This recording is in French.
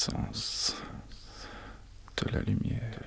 puissance de la lumière.